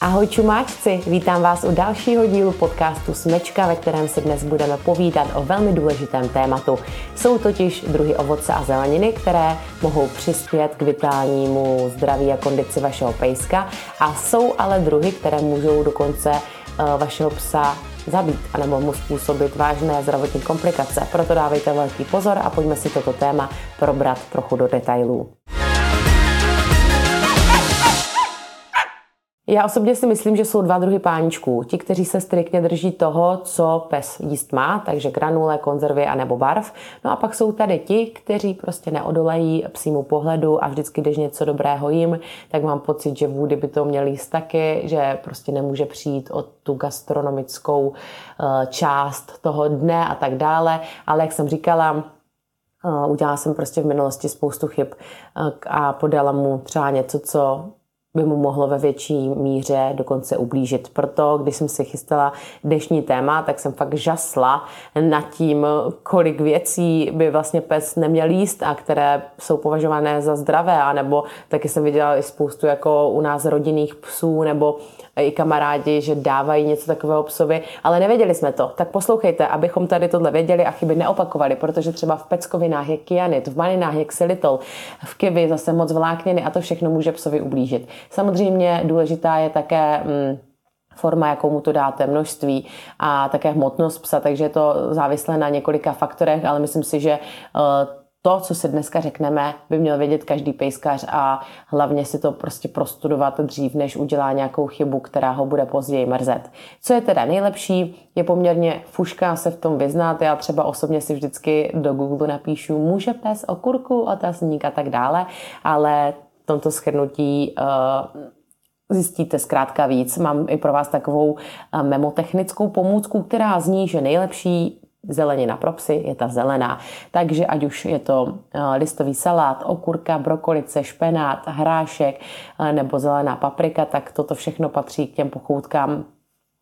Ahoj čumáčci, vítám vás u dalšího dílu podcastu Smečka, ve kterém si dnes budeme povídat o velmi důležitém tématu. Jsou totiž druhy ovoce a zeleniny, které mohou přispět k vitálnímu zdraví a kondici vašeho pejska a jsou ale druhy, které můžou dokonce vašeho psa zabít a nebo mu způsobit vážné zdravotní komplikace. Proto dávejte velký pozor a pojďme si toto téma probrat trochu do detailů. Já osobně si myslím, že jsou dva druhy páníčků. Ti, kteří se striktně drží toho, co pes jíst má, takže granule, konzervy a nebo barv. No a pak jsou tady ti, kteří prostě neodolají psímu pohledu a vždycky, když něco dobrého jim, tak mám pocit, že Woody by to měl jíst taky, že prostě nemůže přijít o tu gastronomickou část toho dne a tak dále. Ale jak jsem říkala, udělala jsem prostě v minulosti spoustu chyb a podala mu třeba něco, co by mu mohlo ve větší míře dokonce ublížit. Proto, když jsem si chystala dnešní téma, tak jsem fakt žasla nad tím, kolik věcí by vlastně pes neměl jíst a které jsou považované za zdravé, anebo taky jsem viděla i spoustu jako u nás rodinných psů, nebo i kamarádi, že dávají něco takového psovi, ale nevěděli jsme to. Tak poslouchejte, abychom tady tohle věděli a chyby neopakovali, protože třeba v peckovinách je kyanid, v maninách je xylitol, v kivi zase moc vlákniny a to všechno může psovi ublížit. Samozřejmě důležitá je také forma, jakou mu to dáte, množství a také hmotnost psa, takže je to závislé na několika faktorech, ale myslím si, že to, co si dneska řekneme, by měl vědět každý pejskař a hlavně si to prostě prostudovat dřív, než udělá nějakou chybu, která ho bude později mrzet. Co je teda nejlepší, je poměrně fuška se v tom vyznat. Já třeba osobně si vždycky do Google napíšu, může pes okurku, otazník a tak dále, ale v tomto shrnutí zjistíte zkrátka víc. Mám i pro vás takovou memotechnickou pomůcku, která zní, že nejlepší zelenina pro psy je ta zelená. Takže ať už je to listový salát, okurka, brokolice, špenát, hrášek nebo zelená paprika, tak toto všechno patří k těm pochoutkám,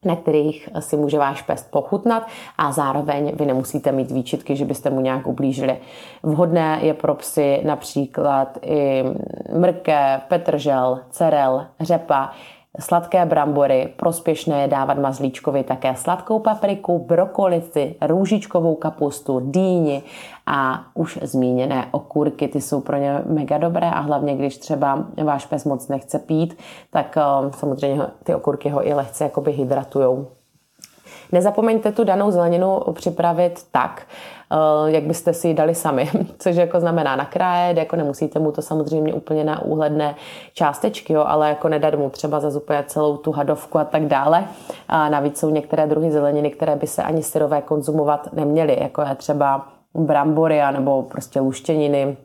na kterých si může váš pes pochutnat a zároveň vy nemusíte mít výčitky, že byste mu nějak ublížili. Vhodné je pro psy například i mrkev, petržel, cerel, řepa, sladké brambory, prospěšné je dávat mazlíčkovi také sladkou papriku, brokolici, růžičkovou kapustu, dýni a už zmíněné okurky, ty jsou pro ně mega dobré a hlavně, když třeba váš pes moc nechce pít, tak samozřejmě ty okurky ho i lehce jakoby hydratujou. Nezapomeňte tu danou zeleninu připravit tak, jak byste si ji dali sami, což jako znamená nakrájet, jako nemusíte mu to samozřejmě úplně na úhledné částečky, jo, ale jako nedat mu třeba za úplně celou tu hadovku a tak dále. A navíc jsou některé druhy zeleniny, které by se ani syrové konzumovat neměly, jako je třeba brambory nebo prostě luštěniny.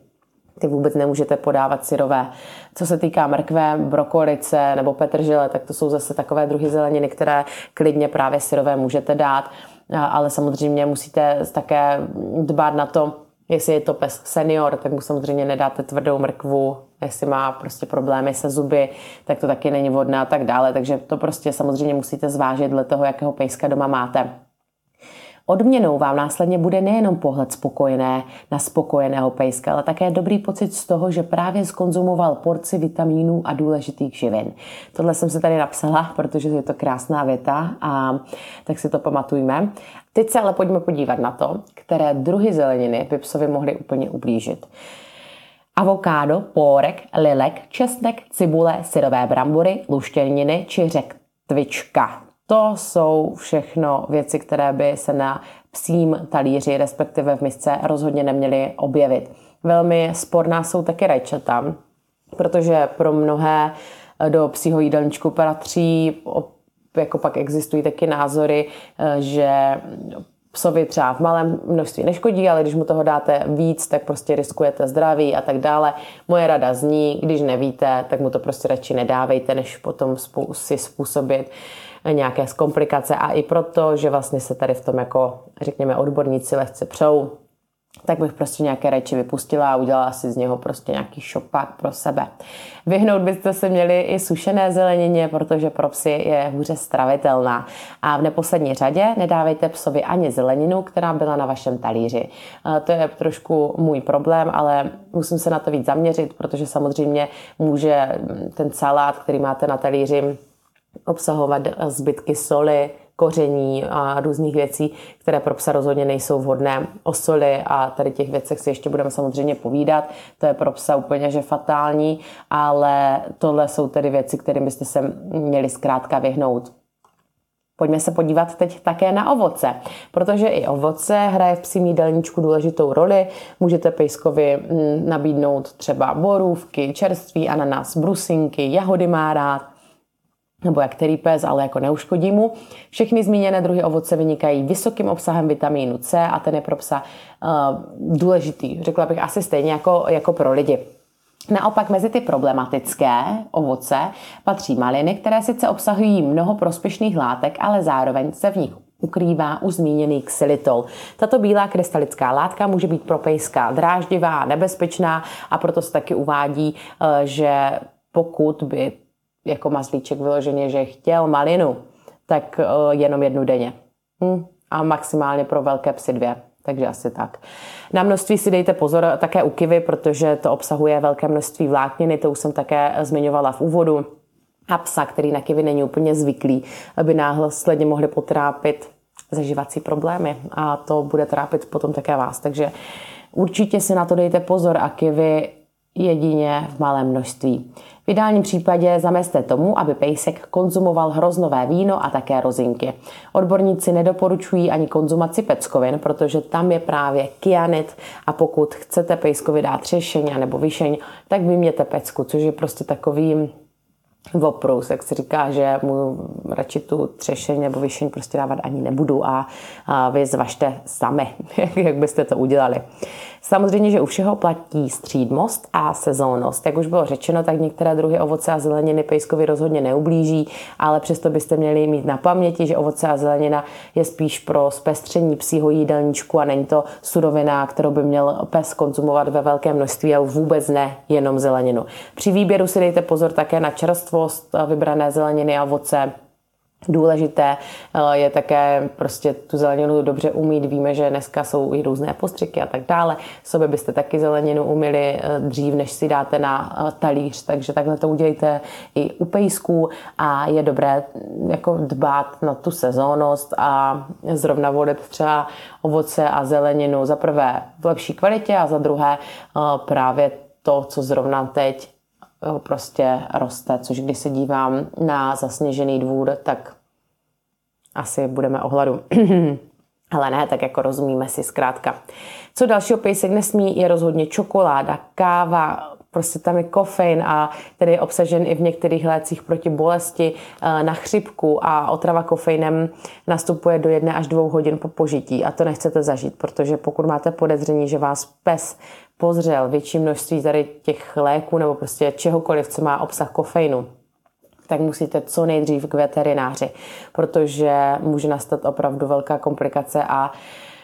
Ty vůbec nemůžete podávat syrové. Co se týká mrkve, brokolice nebo petržele, tak to jsou zase takové druhy zeleniny, které klidně právě syrové můžete dát, ale samozřejmě musíte také dbát na to, jestli je to pes senior, tak mu samozřejmě nedáte tvrdou mrkvu, jestli má prostě problémy se zuby, tak to taky není vhodné a tak dále, takže to prostě samozřejmě musíte zvážit dle toho, jakého pejska doma máte. Odměnou vám následně bude nejenom pohled na spokojeného pejska, ale také dobrý pocit z toho, že právě zkonzumoval porci vitamínů a důležitých živin. Tohle jsem se tady napsala, protože je to krásná věta a tak si to pamatujme. Teď se ale pojďme podívat na to, které druhy zeleniny by psovi mohly úplně ublížit. Avokádo, pórek, lilek, česnek, cibule, syrové brambory, luštěniny či řetvička. To jsou všechno věci, které by se na psím talíři, respektive v misce, rozhodně neměly objevit. Velmi sporná jsou taky rajčata, protože pro mnohé do psího jídelníčku patří, jako pak existují taky názory, že psovi třeba v malém množství neškodí, ale když mu toho dáte víc, tak prostě riskujete zdraví a tak dále. Moje rada zní, když nevíte, tak mu to prostě radši nedávejte, než potom si způsobit nějaké komplikace a i proto, že vlastně se tady v tom jako, řekněme, odborníci lehce přou, tak bych prostě nějaké rajče vypustila a udělala si z něho prostě nějaký šopák pro sebe. Vyhnout byste se měli i sušené zelenině, protože pro psy je hůře stravitelná. A v neposlední řadě nedávejte psovi ani zeleninu, která byla na vašem talíři. To je trošku můj problém, ale musím se na to víc zaměřit, protože samozřejmě může ten salát, který máte na talíři, obsahovat zbytky soli, koření a různých věcí, které pro psa rozhodně nejsou vhodné. O soli a tady těch věcech si ještě budeme samozřejmě povídat. To je pro psa úplně že fatální, ale tohle jsou tedy věci, kterým byste se měli zkrátka vyhnout. Pojďme se podívat teď také na ovoce, protože i ovoce hraje v psím jídelníčku důležitou roli. Můžete pejskovi nabídnout třeba borůvky, čerství ananas, brusinky, jahody má rád, nebo jak který pes, ale jako neuškodí mu. Všechny zmíněné druhy ovoce vynikají vysokým obsahem vitamínu C a ten je pro psa důležitý. Řekla bych asi stejně jako pro lidi. Naopak mezi ty problematické ovoce patří maliny, které sice obsahují mnoho prospěšných látek, ale zároveň se v nich ukrývá už zmíněný xylitol. Tato bílá krystalická látka může být pro pejska dráždivá a nebezpečná, a proto se taky uvádí, že pokud by jako mazlíček vyloženě, že chtěl malinu, tak jenom jednu denně. A maximálně pro velké psy 2. Takže asi tak. Na množství si dejte pozor také u kivy, protože to obsahuje velké množství vlákniny, to už jsem také zmiňovala v úvodu. A psa, který na kivy není úplně zvyklý, aby následně mohli potrápit zažívací problémy. A to bude trápit potom také vás. Takže určitě si na to dejte pozor a kivy jedině v malém množství. V ideálním případě zamezte tomu, aby pejsek konzumoval hroznové víno a také rozinky. Odborníci nedoporučují ani konzumaci peckovin, protože tam je právě kyanid, a pokud chcete pejskovi dát třešeň nebo vyšeň, tak vyměte pecku, což je prostě takový voprus, jak se říká, že mu radši tu třešeň nebo vyšeň prostě dávat ani nebudu a vy zvažte sami, jak byste to udělali. Samozřejmě, že u všeho platí střídmost a sezónnost. Jak už bylo řečeno, tak některé druhy ovoce a zeleniny pejskovi rozhodně neublíží, ale přesto byste měli mít na paměti, že ovoce a zelenina je spíš pro zpestření psího jídelníčku a není to surovina, kterou by měl pes konzumovat ve velkém množství a vůbec ne jenom zeleninu. Při výběru si dejte pozor také na čerstvost vybrané zeleniny a ovoce. Důležité je také prostě tu zeleninu dobře umýt. Víme, že dneska jsou i různé postřiky a tak dále. Sobě byste taky zeleninu umyli dřív, než si dáte na talíř, takže takhle to udělejte i u pejsků a je dobré jako dbát na tu sezónnost a zrovna volit třeba ovoce a zeleninu za prvé v lepší kvalitě a za druhé právě to, co zrovna teď prostě roste, což když se dívám na zasněžený dvůr, tak asi budeme o hladu. Ale ne, tak jako rozumíme si zkrátka. Co dalšího pejsek nesmí, je rozhodně čokoláda, káva, prostě tam je kofein a tedy je obsažen i v některých lécích proti bolesti na chřipku a otrava kofeinem nastupuje do 1 až 2 hodin po požití a to nechcete zažít, protože pokud máte podezření, že vás pes pozřel větší množství tady těch léků nebo prostě čehokoliv, co má obsah kofeinu, tak musíte co nejdřív k veterináři, protože může nastat opravdu velká komplikace a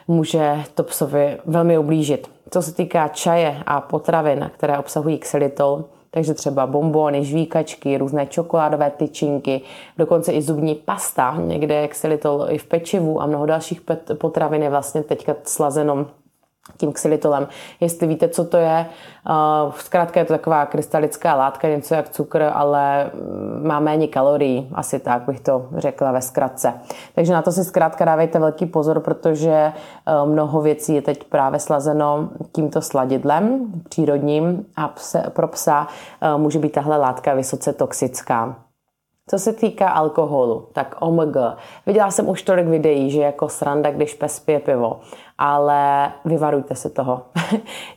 může to psovi velmi ublížit. Co se týká čaje a potravin, které obsahují xylitol, takže třeba bonbony, žvíkačky, různé čokoládové tyčinky, dokonce i zubní pasta, někde je xylitol i v pečivu a mnoho dalších potravin je vlastně teďka slazeno tím xylitolem. Jestli víte, co to je, zkrátka je to taková krystalická látka, něco jak cukr, ale má méně kalorií, asi tak bych to řekla ve zkratce. Takže na to si zkrátka dávejte velký pozor, protože mnoho věcí je teď právě slazeno tímto sladidlem přírodním a pro psa může být tahle látka vysoce toxická. Co se týká alkoholu, tak OMG. Viděla jsem už tolik videí, že jako sranda, když pes pije pivo, ale vyvarujte se toho.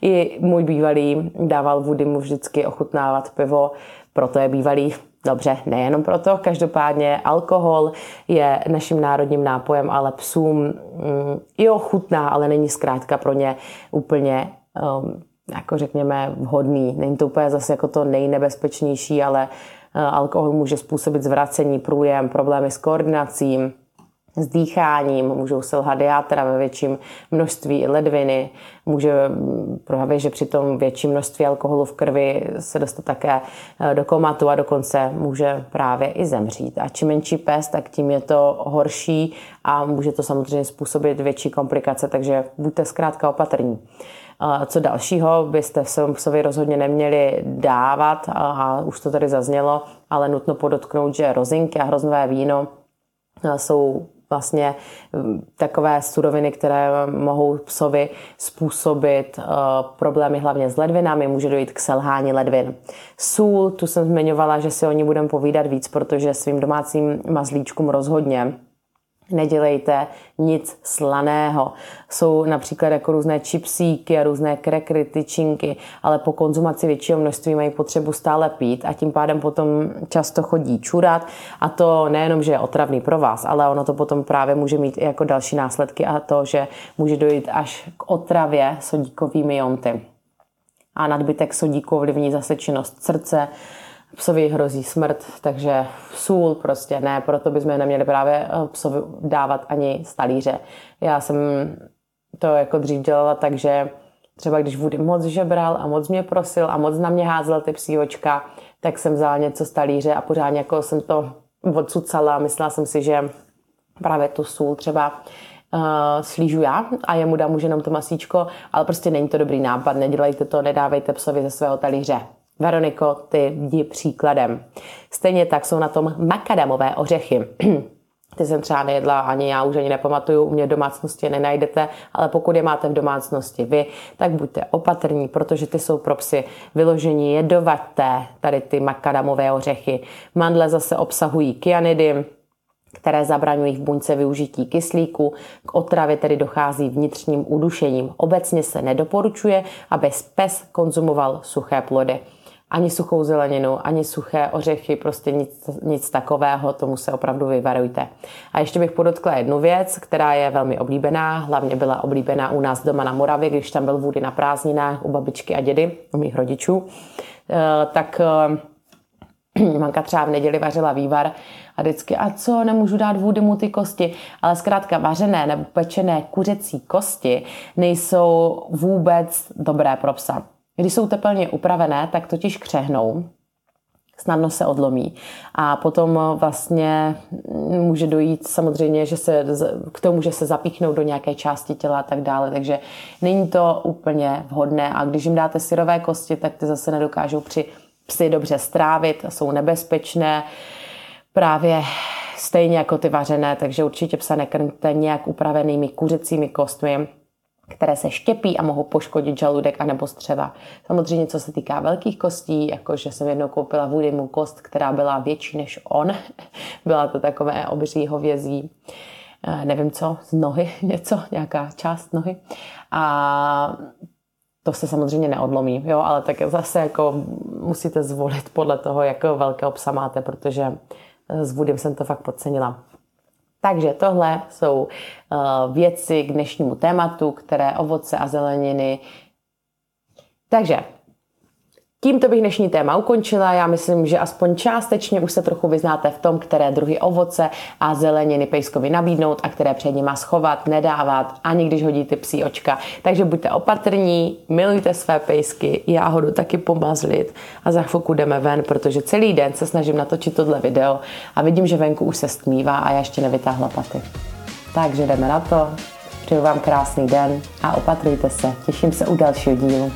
I můj bývalý dával Woody mu vždycky ochutnávat pivo, proto je bývalý. Dobře, nejenom proto, každopádně alkohol je naším národním nápojem, ale psům jo, chutná, ale není zkrátka pro ně úplně jako řekněme vhodný. Není to úplně zase jako to nejnebezpečnější, ale alkohol může způsobit zvracení, průjem, problémy s koordinací, s dýcháním, můžou selhat játra ve větším množství, ledviny, může právě, že při tom větším množství alkoholu v krvi se dostat také do komatu a dokonce může právě i zemřít. A čím menší pes, tak tím je to horší a může to samozřejmě způsobit větší komplikace, takže buďte zkrátka opatrní. Co dalšího byste v svém psovi rozhodně neměli dávat, a už to tady zaznělo, ale nutno podotknout, že rozinky a hroznové víno jsou vlastně takové suroviny, které mohou psovi způsobit problémy hlavně s ledvinami, může dojít k selhání ledvin. Sůl, tu jsem zmiňovala, že si o ní budeme povídat víc, protože svým domácím mazlíčkům rozhodně nedělejte nic slaného. Jsou například jako různé chipsíky a různé krekry, tyčinky, ale po konzumaci většího množství mají potřebu stále pít a tím pádem potom často chodí čurat a to nejenom, že je otravný pro vás, ale ono to potom právě může mít i jako další následky a to, že může dojít až k otravě sodíkovými jonty. A nadbytek sodíku ovlivní zase činnost srdce, psovi hrozí smrt, takže sůl prostě ne, proto bychom neměli právě psovi dávat ani z talíře. Já jsem to jako dřív dělala, takže třeba když Woody moc žebral a moc mě prosil a moc na mě házel ty psí očka, tak jsem vzala něco z talíře a pořádně jako jsem to odsucala a myslela jsem si, že právě tu sůl třeba slížu já a jemu dám už jenom to masíčko, ale prostě není to dobrý nápad, nedělejte to, nedávejte psovi ze svého talíře. Veroniko, ty jdi příkladem. Stejně tak jsou na tom makadamové ořechy. Ty jsem třeba nejedla, ani já už ani nepamatuju, u mě v domácnosti nenajdete, ale pokud je máte v domácnosti vy, tak buďte opatrní, protože ty jsou pro psy vyložení jedovaté, tady ty makadamové ořechy. Mandle zase obsahují kyanidy, které zabraňují v buňce využití kyslíku. K otravě tedy dochází vnitřním udušením. Obecně se nedoporučuje, aby pes konzumoval suché plody. Ani suchou zeleninu, ani suché ořechy, prostě nic takového, tomu se opravdu vyvarujte. A ještě bych podotkla jednu věc, která je velmi oblíbená, hlavně byla oblíbená u nás doma na Moravě, když tam byl Woody na prázdninách u babičky a dědy, u mých rodičů, tak manka třeba v neděli vařila vývar a vždycky, a co, nemůžu dát Woody mu ty kosti, ale zkrátka vařené nebo pečené kuřecí kosti nejsou vůbec dobré pro psa. Když jsou tepelně upravené, tak totiž křehnou, snadno se odlomí a potom vlastně může dojít samozřejmě že se k tomu, že se zapíchnou do nějaké části těla a tak dále, takže není to úplně vhodné a když jim dáte syrové kosti, tak ty zase nedokážou psy dobře strávit, jsou nebezpečné právě stejně jako ty vařené, takže určitě psa nekrmte nějak upravenými kuřecími kostmi, které se štěpí a mohou poškodit žaludek anebo střeva. Samozřejmě, co se týká velkých kostí, jakože jsem jednou koupila Woodymu kost, která byla větší než on. Byla to takové obří hovězí, nevím co, z nohy něco, nějaká část nohy. A to se samozřejmě neodlomí, jo, ale tak zase jako musíte zvolit podle toho, jakého velkého psa máte, protože s Woodym jsem to fakt podcenila. Takže tohle jsou věci k dnešnímu tématu, které ovoce a zeleniny. Takže tímto bych dnešní téma ukončila. Já myslím, že aspoň částečně už se trochu vyznáte v tom, které druhy ovoce a zeleniny pejskovi nabídnout a které před nima schovat, nedávat, ani když hodí ty psí očka. Takže buďte opatrní, milujte své pejsky, já ho jdu taky pomazlit a za chvilku jdeme ven, protože celý den se snažím natočit tohle video a vidím, že venku už se stmívá a já ještě nevytáhla paty. Takže jdeme na to, přeju vám krásný den a opatrujte se, těším se u dalšího dílu.